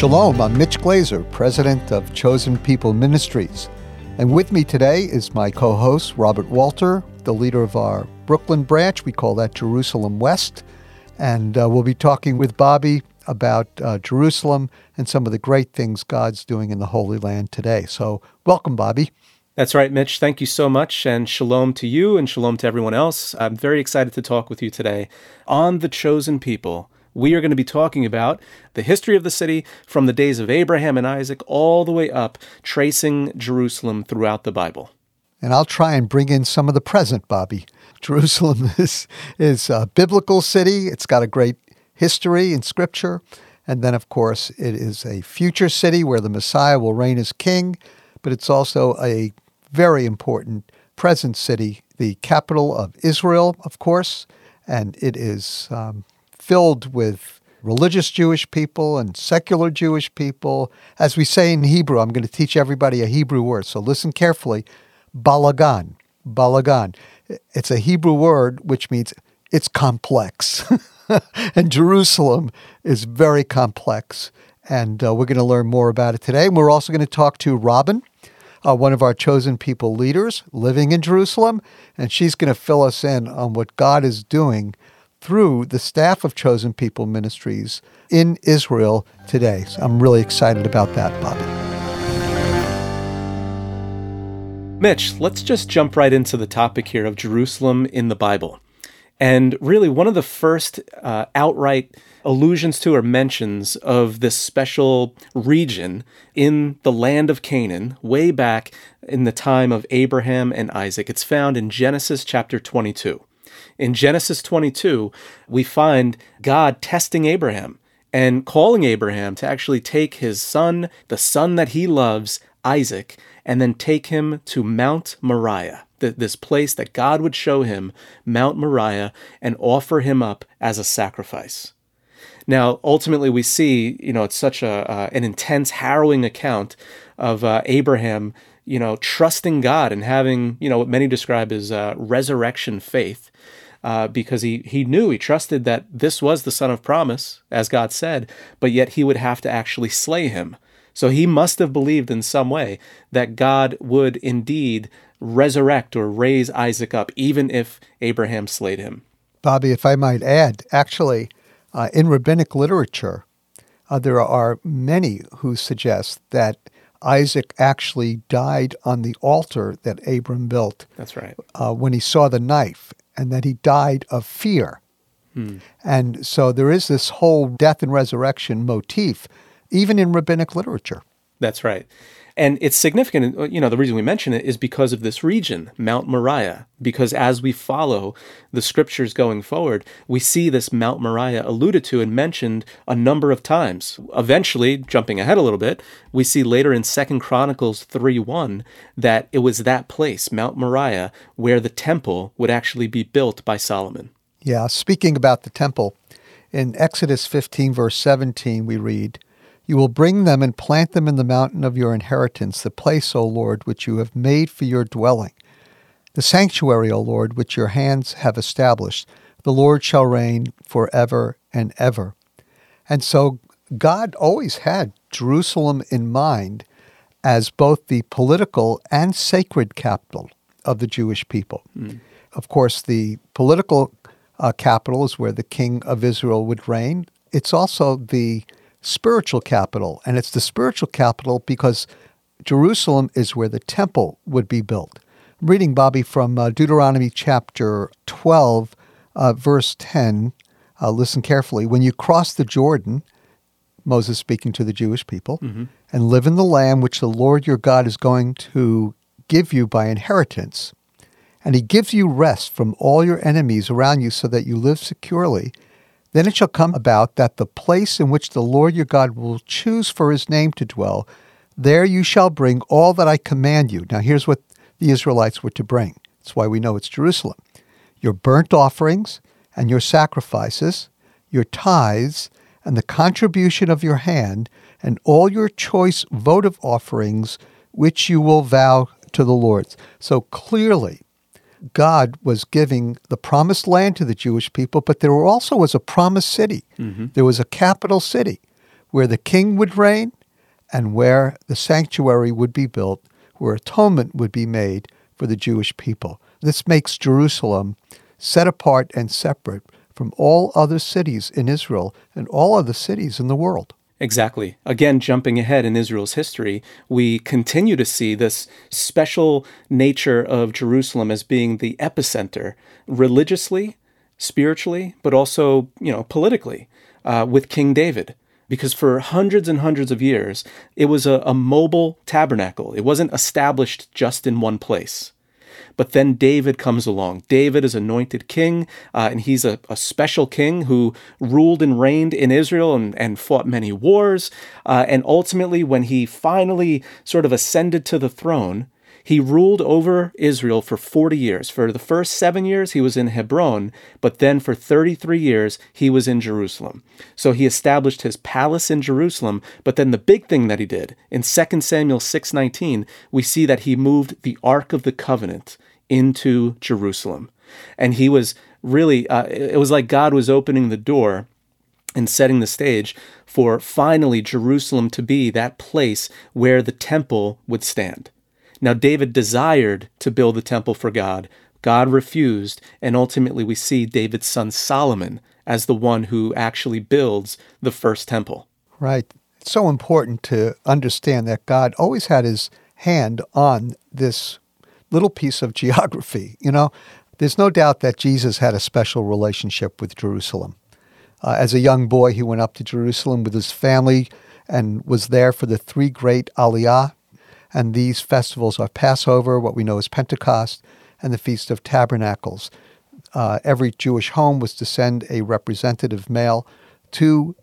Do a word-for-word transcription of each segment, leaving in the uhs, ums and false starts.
Shalom, I'm Mitch Glaser, president of Chosen People Ministries. And with me today is my co-host, Robert Walter, the leader of our Brooklyn branch. We call that Jerusalem West. And uh, we'll be talking with Bobby about uh, Jerusalem and some of the great things God's doing in the Holy Land today. So welcome, Bobby. That's right, Mitch. Thank you so much, and shalom to you and shalom to everyone else. I'm very excited to talk with you today on the Chosen People. We are going to be talking about the history of the city from the days of Abraham and Isaac all the way up, tracing Jerusalem throughout the Bible. And I'll try and bring in some of the present, Bobby. Jerusalem is, is a biblical city. It's got a great history in Scripture. And then, of course, it is a future city where the Messiah will reign as king, but it's also a very important present city, the capital of Israel, of course, and it is um, filled with religious Jewish people and secular Jewish people. As we say in Hebrew, I'm going to teach everybody a Hebrew word, so listen carefully, Balagan, Balagan. It's a Hebrew word which means it's complex, and Jerusalem is very complex, and uh, we're going to learn more about it today. And we're also going to talk to Robin, Uh, one of our Chosen People leaders living in Jerusalem, and she's going to fill us in on what God is doing through the staff of Chosen People Ministries in Israel today. So I'm really excited about that, Bobby. Mitch, let's just jump right into the topic here of Jerusalem in the Bible. And really, one of the first uh, outright allusions to or mentions of this special region in the land of Canaan, way back in the time of Abraham and Isaac. It's found in Genesis chapter twenty-two. In Genesis twenty-two, we find God testing Abraham and calling Abraham to actually take his son, the son that he loves, Isaac, and then take him to Mount Moriah, this place that God would show him, Mount Moriah, and offer him up as a sacrifice. Now, ultimately, we see, you know, it's such a uh, an intense, harrowing account of uh, Abraham, you know, trusting God and having, you know, what many describe as uh, resurrection faith, uh, because he he knew, he trusted that this was the son of promise, as God said, but yet he would have to actually slay him. So he must have believed in some way that God would indeed resurrect or raise Isaac up, even if Abraham slayed him. Bobby, if I might add, actually, Uh, in rabbinic literature, uh, there are many who suggest that Isaac actually died on the altar that Abram built. That's right. Uh, when he saw the knife, and that he died of fear. Hmm. And so there is this whole death and resurrection motif, even in rabbinic literature. That's right. And it's significant, you know, the reason we mention it is because of this region, Mount Moriah, because as we follow the scriptures going forward, we see this Mount Moriah alluded to and mentioned a number of times. Eventually, jumping ahead a little bit, we see later in Second Chronicles three one that it was that place, Mount Moriah, where the temple would actually be built by Solomon. Yeah, speaking about the temple, in Exodus fifteen, verse seventeen, we read, "You will bring them and plant them in the mountain of your inheritance, the place, O Lord, which you have made for your dwelling. The sanctuary, O Lord, which your hands have established. The Lord shall reign forever and ever." And so God always had Jerusalem in mind as both the political and sacred capital of the Jewish people. Mm. Of course, the political uh, capital is where the king of Israel would reign. It's also the spiritual capital, and it's the spiritual capital because Jerusalem is where the temple would be built. I'm reading, Bobby, from uh, Deuteronomy chapter twelve, uh, verse ten. Uh, listen carefully. "When you cross the Jordan," Moses speaking to the Jewish people, mm-hmm. "and live in the land which the Lord your God is going to give you by inheritance, and he gives you rest from all your enemies around you so that you live securely, then it shall come about that the place in which the Lord your God will choose for his name to dwell, there you shall bring all that I command you." Now here's what the Israelites were to bring. That's why we know it's Jerusalem. "Your burnt offerings and your sacrifices, your tithes and the contribution of your hand, and all your choice votive offerings, which you will vow to the Lord." So clearly, God was giving the promised land to the Jewish people, but there also was a promised city. Mm-hmm. There was a capital city where the king would reign and where the sanctuary would be built, where atonement would be made for the Jewish people. This makes Jerusalem set apart and separate from all other cities in Israel and all other cities in the world. Exactly. Again, jumping ahead in Israel's history, we continue to see this special nature of Jerusalem as being the epicenter religiously, spiritually, but also, you know, politically, uh, with King David. Because for hundreds and hundreds of years, it was a, a mobile tabernacle. It wasn't established just in one place. But then David comes along. David is anointed king, uh, and he's a, a special king who ruled and reigned in Israel and, and fought many wars. Uh, and ultimately, when he finally sort of ascended to the throne, he ruled over Israel for forty years. For the first seven years, he was in Hebron, but then for thirty-three years, he was in Jerusalem. So he established his palace in Jerusalem, but then the big thing that he did, in Second Samuel six nineteen, we see that he moved the Ark of the Covenant into Jerusalem. And he was really, uh, it was like God was opening the door and setting the stage for finally Jerusalem to be that place where the temple would stand. Now, David desired to build the temple for God. God refused, and ultimately we see David's son Solomon as the one who actually builds the first temple. Right. It's so important to understand that God always had his hand on this little piece of geography. You know, there's no doubt that Jesus had a special relationship with Jerusalem. Uh, as a young boy, he went up to Jerusalem with his family and was there for the three great Aliyah. And these festivals are Passover, what we know as Pentecost, and the Feast of Tabernacles. Uh, every Jewish home was to send a representative male to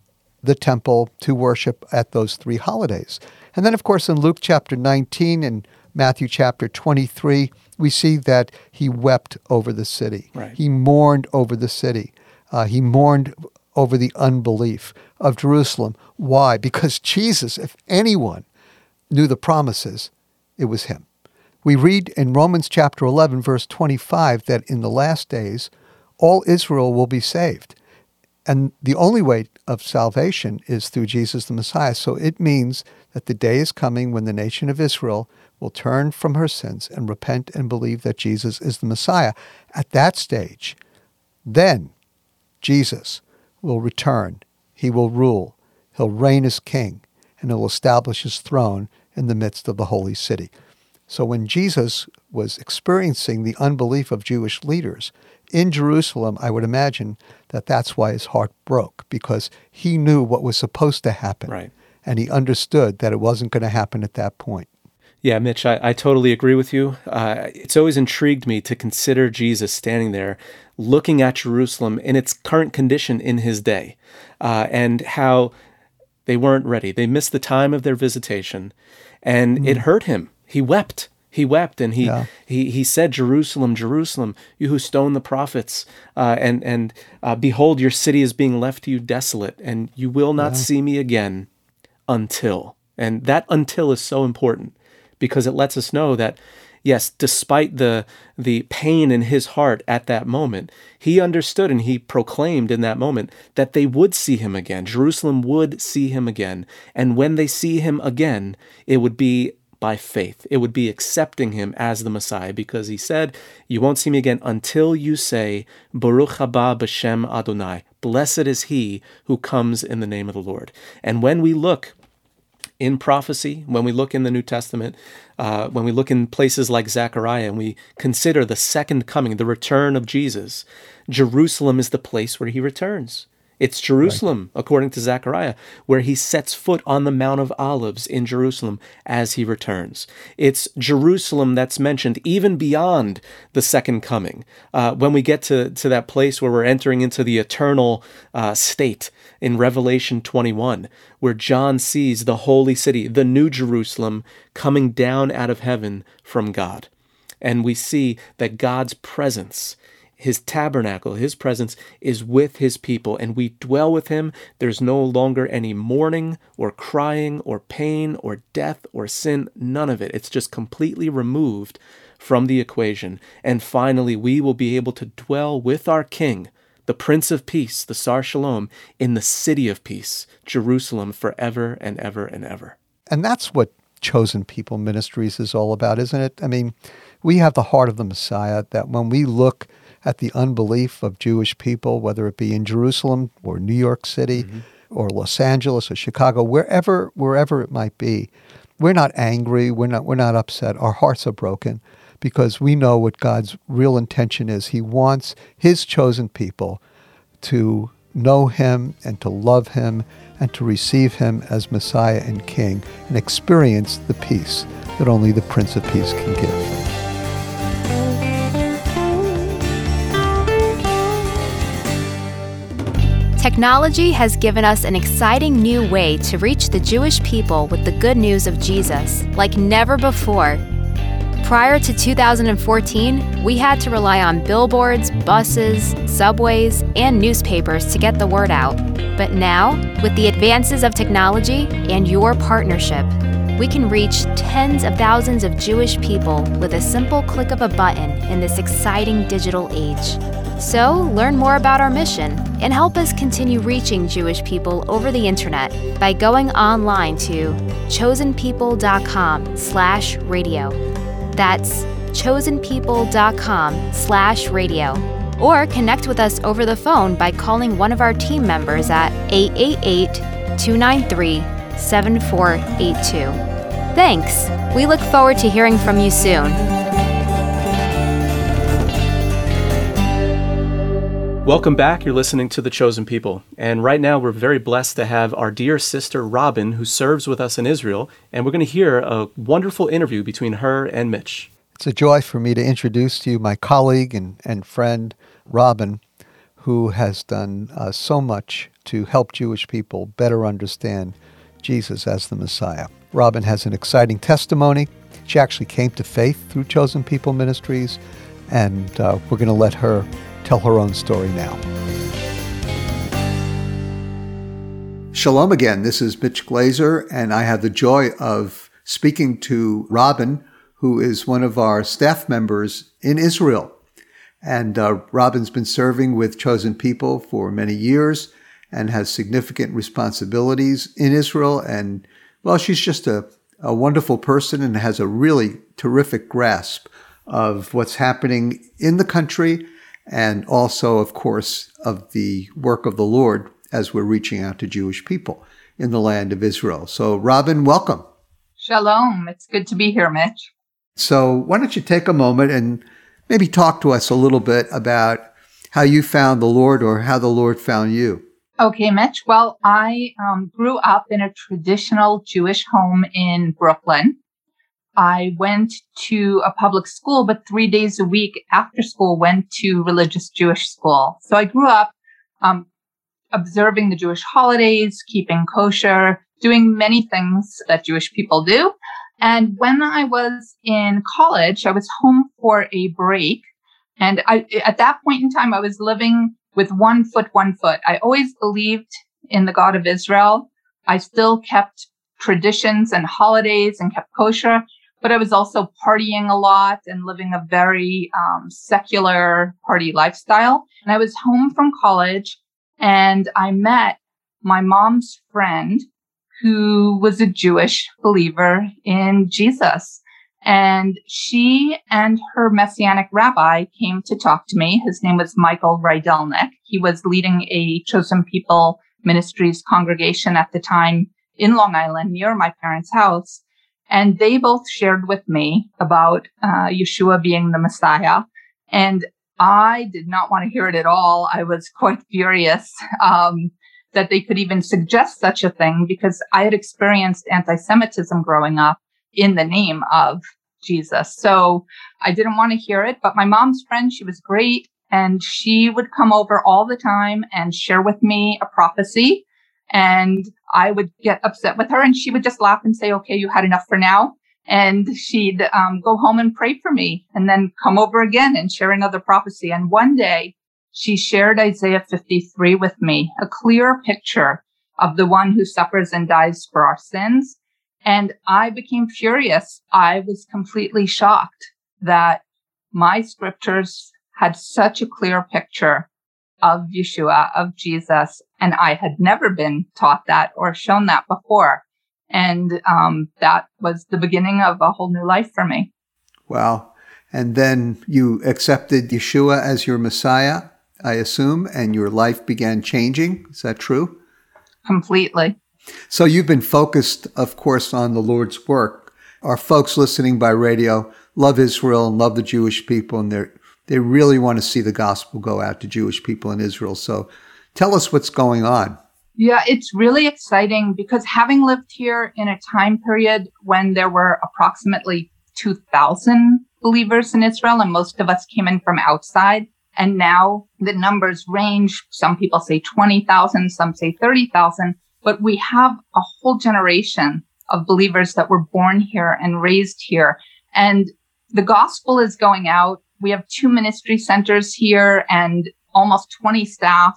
the temple to worship at those three holidays. And then, of course, in Luke chapter nineteen and Matthew chapter twenty-three, we see that he wept over the city. Right. He mourned over the city. Uh, he mourned over the unbelief of Jerusalem. Why? Because Jesus, if anyone, knew the promises, it was him. We read in Romans chapter eleven, verse twenty-five, that in the last days, all Israel will be saved. And the only way of salvation is through Jesus the Messiah. So it means that the day is coming when the nation of Israel will turn from her sins and repent and believe that Jesus is the Messiah. At that stage, then Jesus will return. He will rule. He'll reign as king, and it will establish his throne in the midst of the holy city. So when Jesus was experiencing the unbelief of Jewish leaders in Jerusalem, I would imagine that that's why his heart broke, because he knew what was supposed to happen, right, and he understood that it wasn't going to happen at that point. Yeah, Mitch, I, I totally agree with you. Uh, it's always intrigued me to consider Jesus standing there, looking at Jerusalem in its current condition in his day, uh, and how they weren't ready. They missed the time of their visitation, and mm. it hurt him. He wept. He wept, and he yeah. he he said, "Jerusalem, Jerusalem, you who stone the prophets, uh, and and uh, behold, your city is being left to you desolate, and you will not yeah. see me again until." And that "until" is so important, because it lets us know that, yes, despite the the pain in his heart at that moment, he understood and he proclaimed in that moment that they would see him again. Jerusalem would see him again. And when they see him again, it would be by faith. It would be accepting him as the Messiah, because he said, "You won't see me again until you say, Baruch haba b'shem Adonai. Blessed is he who comes in the name of the Lord." And when we look in prophecy, when we look in the New Testament, uh, when we look in places like Zechariah and we consider the second coming, the return of Jesus, Jerusalem is the place where he returns. It's Jerusalem, right, according to Zechariah, where he sets foot on the Mount of Olives in Jerusalem as he returns. It's Jerusalem that's mentioned even beyond the second coming. Uh, when we get to, to that place where we're entering into the eternal uh, state in Revelation twenty-one, where John sees the holy city, the new Jerusalem, coming down out of heaven from God. And we see that God's presence, his tabernacle, his presence is with his people, and we dwell with him. There's no longer any mourning or crying or pain or death or sin, none of it. It's just completely removed from the equation. And finally, we will be able to dwell with our King the Prince of Peace, the Sar Shalom, in the city of peace, Jerusalem, forever and ever and ever. And that's what Chosen People Ministries is all about, isn't it? I mean, we have the heart of the Messiah, that when we look at the unbelief of Jewish people, whether it be in Jerusalem or New York City mm-hmm. or Los Angeles or Chicago, wherever wherever it might be, we're not angry, we're not we're not upset. Our hearts are broken because we know what God's real intention is. He wants his chosen people to know him and to love him and to receive him as Messiah and King and experience the peace that only the Prince of Peace can give. Technology has given us an exciting new way to reach the Jewish people with the good news of Jesus, like never before. Prior to two thousand fourteen, we had to rely on billboards, buses, subways, and newspapers to get the word out. But now, with the advances of technology and your partnership, we can reach tens of thousands of Jewish people with a simple click of a button in this exciting digital age. So, learn more about our mission and help us continue reaching Jewish people over the internet by going online to chosen people dot com slash radio. That's chosen people dot com slash radio. Or connect with us over the phone by calling one of our team members at eight eight eight, two nine three, seven four eight two. Thanks. We look forward to hearing from you soon. Welcome back. You're listening to The Chosen People. And right now, we're very blessed to have our dear sister, Robin, who serves with us in Israel. And we're going to hear a wonderful interview between her and Mitch. It's a joy for me to introduce to you my colleague and, and friend, Robin, who has done uh, so much to help Jewish people better understand Jesus as the Messiah. Robin has an exciting testimony. She actually came to faith through Chosen People Ministries. And uh, we're going to let her tell her own story now. Shalom again. This is Mitch Glaser, and I have the joy of speaking to Robin, who is one of our staff members in Israel. And uh, Robin's been serving with Chosen People for many years and has significant responsibilities in Israel. And, well, she's just a, a wonderful person and has a really terrific grasp of what's happening in the country, and also, of course, of the work of the Lord as we're reaching out to Jewish people in the land of Israel. So, Robin, welcome. Shalom. It's good to be here, Mitch. So why don't you take a moment and maybe talk to us a little bit about how you found the Lord or how the Lord found you. Okay, Mitch. Well, I um, grew up in a traditional Jewish home in Brooklyn. I went to a public school, but three days a week after school went to religious Jewish school. So I grew up um, observing the Jewish holidays, keeping kosher, doing many things that Jewish people do. And when I was in college, I was home for a break. And I, at that point in time, I was living with one foot, one foot. I always believed in the God of Israel. I still kept traditions and holidays and kept kosher. But I was also partying a lot and living a very um, secular party lifestyle. And I was home from college and I met my mom's friend who was a Jewish believer in Jesus. And she and her Messianic rabbi came to talk to me. His name was Michael Rydelnik. He was leading a Chosen People Ministries congregation at the time in Long Island near my parents' house. And they both shared with me about uh, Yeshua being the Messiah. And I did not want to hear it at all. I was quite furious um, that they could even suggest such a thing, because I had experienced anti-Semitism growing up in the name of Jesus. So I didn't want to hear it. But my mom's friend, she was great. And she would come over all the time and share with me a prophecy. And I would get upset with her, and she would just laugh and say, okay, you had enough for now. And she'd um, go home and pray for me and then come over again and share another prophecy. And one day she shared Isaiah fifty-three with me, a clear picture of the one who suffers and dies for our sins. And I became furious. I was completely shocked that my scriptures had such a clear picture of Yeshua, of Jesus. And I had never been taught that or shown that before. And um, that was the beginning of a whole new life for me. Wow. And then you accepted Yeshua as your Messiah, I assume, and your life began changing. Is that true? Completely. So you've been focused, of course, on the Lord's work. Our folks listening by radio love Israel and love the Jewish people, and they they really want to see the gospel go out to Jewish people in Israel. So tell us what's going on. Yeah, it's really exciting because having lived here in a time period when there were approximately two thousand believers in Israel, and most of us came in from outside, and now the numbers range. Some people say twenty thousand, some say thirty thousand, but we have a whole generation of believers that were born here and raised here. And the gospel is going out. We have two ministry centers here and almost twenty staff.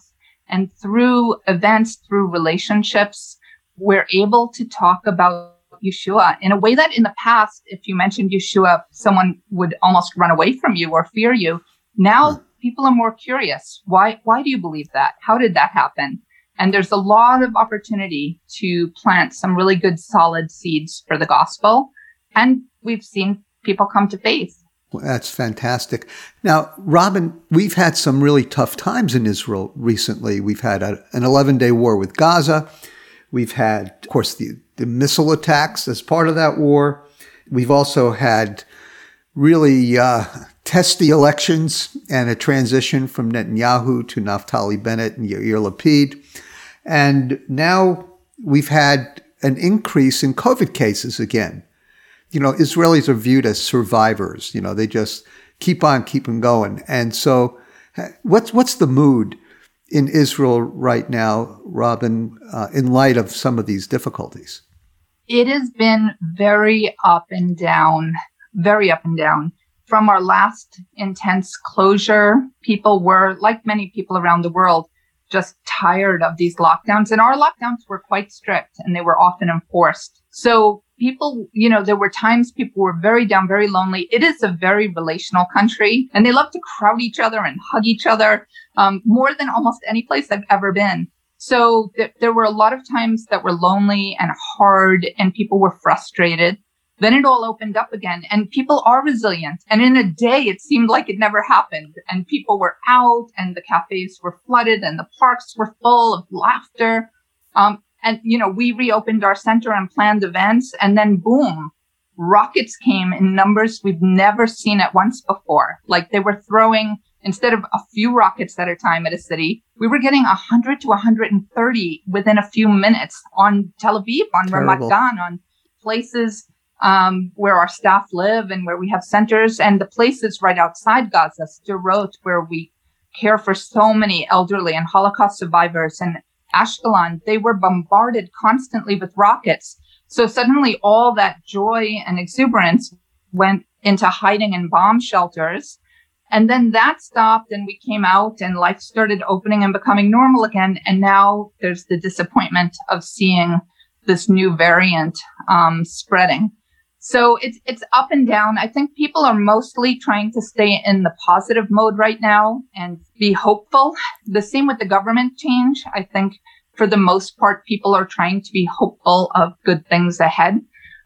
And through events, through relationships, we're able to talk about Yeshua in a way that in the past, if you mentioned Yeshua, someone would almost run away from you or fear you. Now people are more curious. Why, why do you believe that? How did that happen? And there's a lot of opportunity to plant some really good, solid seeds for the gospel. And we've seen people come to faith. Well, that's fantastic. Now, Robin, we've had some really tough times in Israel recently. We've had a, an eleven-day war with Gaza. We've had, of course, the, the missile attacks as part of that war. We've also had really uh, testy elections and a transition from Netanyahu to Naftali Bennett and Yair Lapid. And now we've had an increase in COVID cases again. You know, Israelis are viewed as survivors. You know, they just keep on keeping going. And so what's what's the mood in Israel right now, Robin, uh, in light of some of these difficulties? It has been very up and down, very up and down. From our last intense closure, people were, like many people around the world, just tired of these lockdowns. And our lockdowns were quite strict, and they were often enforced. So people, you know, there were times people were very down, very lonely. It is a very relational country, and they love to crowd each other and hug each other um, more than almost any place I've ever been. So th- there were a lot of times that were lonely and hard, and people were frustrated. Then it all opened up again, and people are resilient. And in a day, it seemed like it never happened. And people were out, and the cafes were flooded, and the parks were full of laughter. Um, and, you know, we reopened our center and planned events, and then boom, rockets came in numbers we've never seen at once before. Like they were throwing, instead of a few rockets at a time at a city, we were getting one hundred to one hundred thirty within a few minutes on Tel Aviv, on Terrible. Ramat Gan, on places Um, where our staff live and where we have centers, and the places right outside Gaza, Sderot, where we care for so many elderly and Holocaust survivors, and Ashkelon, they were bombarded constantly with rockets. So suddenly all that joy and exuberance went into hiding in bomb shelters. And then that stopped, and we came out, and life started opening and becoming normal again. And now there's the disappointment of seeing this new variant um, spreading. So it's it's up and down. I think people are mostly trying to stay in the positive mode right now and be hopeful. The same with the government change. I think for the most part, people are trying to be hopeful of good things ahead,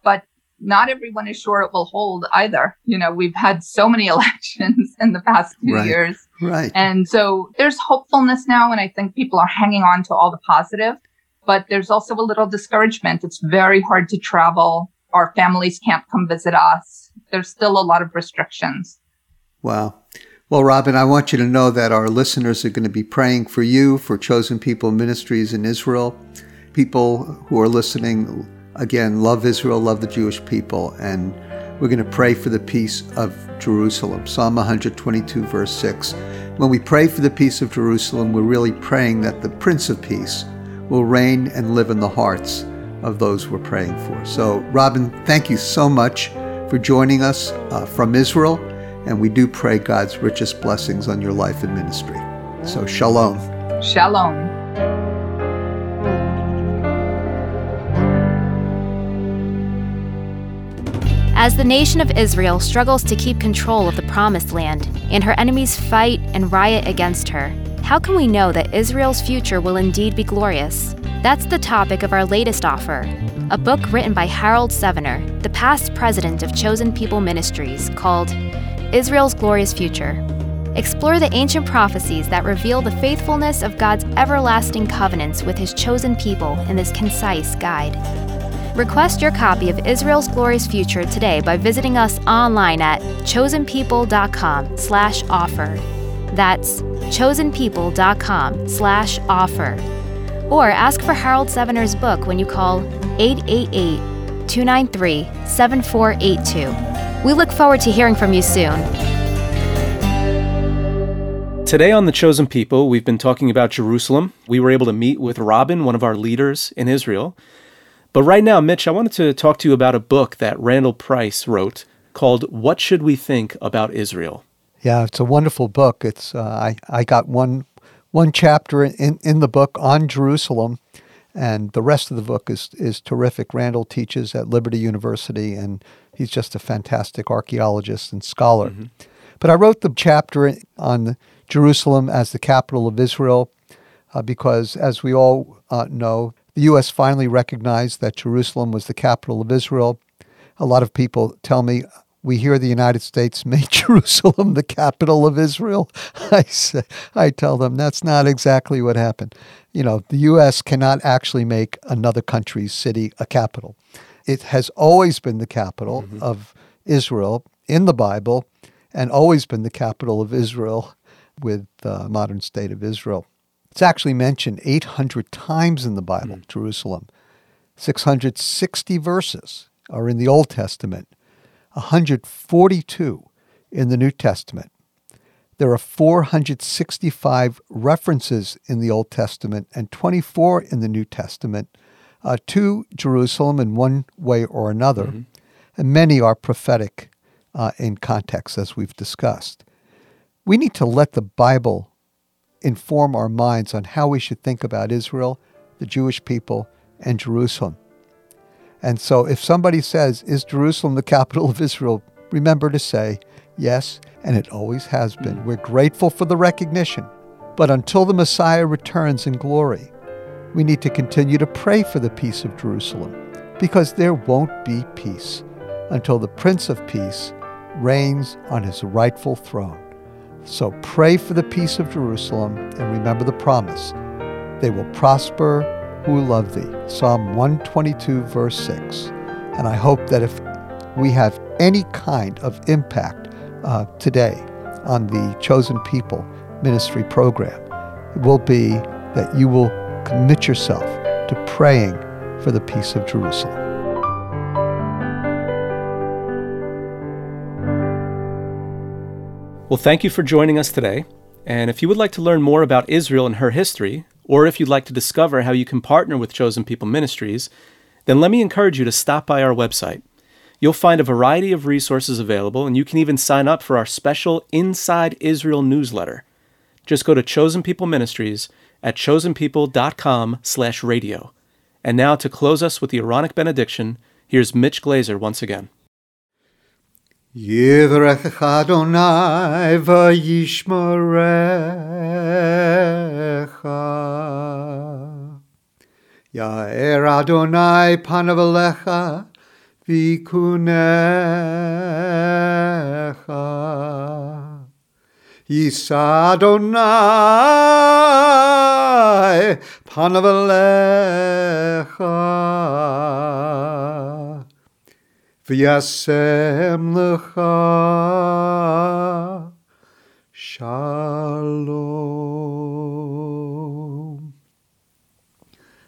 but not everyone is sure it will hold either. You know, we've had so many elections in the past two right. years. Right. And so there's hopefulness now, and I think people are hanging on to all the positive, but there's also a little discouragement. It's very hard to travel. Our families can't come visit us. There's still a lot of restrictions. Wow. Well, Robin, I want you to know that our listeners are going to be praying for you, for Chosen People Ministries in Israel. People who are listening, again, love Israel, love the Jewish people, and we're going to pray for the peace of Jerusalem. Psalm one twenty-two, verse six. When we pray for the peace of Jerusalem, we're really praying that the Prince of Peace will reign and live in the hearts of those we're praying for. So, Robin, thank you so much for joining us uh, from Israel, and we do pray God's richest blessings on your life and ministry. So, shalom. Shalom. As the nation of Israel struggles to keep control of the Promised Land, and her enemies fight and riot against her, How can we know that Israel's future will indeed be glorious? That's the topic of our latest offer, a book written by Harold Sevener, the past president of Chosen People Ministries, called Israel's Glorious Future. Explore the ancient prophecies that reveal the faithfulness of God's everlasting covenants with His chosen people in this concise guide. Request your copy of Israel's Glorious Future today by visiting us online at chosenpeople.com slash offer. That's chosenpeople.com slash offer. Or ask for Harold Sevener's book when you call eight eight eight, two nine three, seven four eight two. We look forward to hearing from you soon. Today on The Chosen People, we've been talking about Jerusalem. We were able to meet with Robin, one of our leaders in Israel. But right now, Mitch, I wanted to talk to you about a book that Randall Price wrote called What Should We Think About Israel? Yeah, it's a wonderful book. It's uh, I, I got one one chapter in, in the book on Jerusalem, and the rest of the book is, is terrific. Randall teaches at Liberty University, and he's just a fantastic archaeologist and scholar. Mm-hmm. But I wrote the chapter on Jerusalem as the capital of Israel uh, because, as we all uh, know, the U S finally recognized that Jerusalem was the capital of Israel. A lot of people tell me, we hear the United States made Jerusalem the capital of Israel. I say, I tell them that's not exactly what happened. You know, the U S cannot actually make another country's city a capital. It has always been the capital mm-hmm. of Israel in the Bible and always been the capital of Israel with the modern state of Israel. It's actually mentioned eight hundred times in the Bible, mm. Jerusalem. six hundred sixty verses are in the Old Testament, one hundred forty-two in the New Testament. There are four hundred sixty-five references in the Old Testament and twenty-four in the New Testament uh, to Jerusalem in one way or another, mm-hmm. and many are prophetic uh, in context, as we've discussed. We need to let the Bible inform our minds on how we should think about Israel, the Jewish people, and Jerusalem. And so if somebody says, is Jerusalem the capital of Israel? Remember to say, yes, and it always has been. We're grateful for the recognition. But until the Messiah returns in glory, we need to continue to pray for the peace of Jerusalem, because there won't be peace until the Prince of Peace reigns on his rightful throne. So pray for the peace of Jerusalem, and remember the promise. They will prosper who love thee. Psalm one twenty-two, verse six. And I hope that if we have any kind of impact uh, today on the Chosen People Ministry program, it will be that you will commit yourself to praying for the peace of Jerusalem. Well, thank you for joining us today. And if you would like to learn more about Israel and her history, or if you'd like to discover how you can partner with Chosen People Ministries, then let me encourage you to stop by our website. You'll find a variety of resources available, and you can even sign up for our special Inside Israel newsletter. Just go to Chosen People Ministries at chosenpeople.com slash radio. And now, to close us with the Aaronic benediction, here's Mitch Glaser once again. Yivrechecha Adonai v'yishmerecha. Ya'er Adonai panav alecha v'yikunecha. Yisa Adonai panav alecha V'yasem lecha shalom.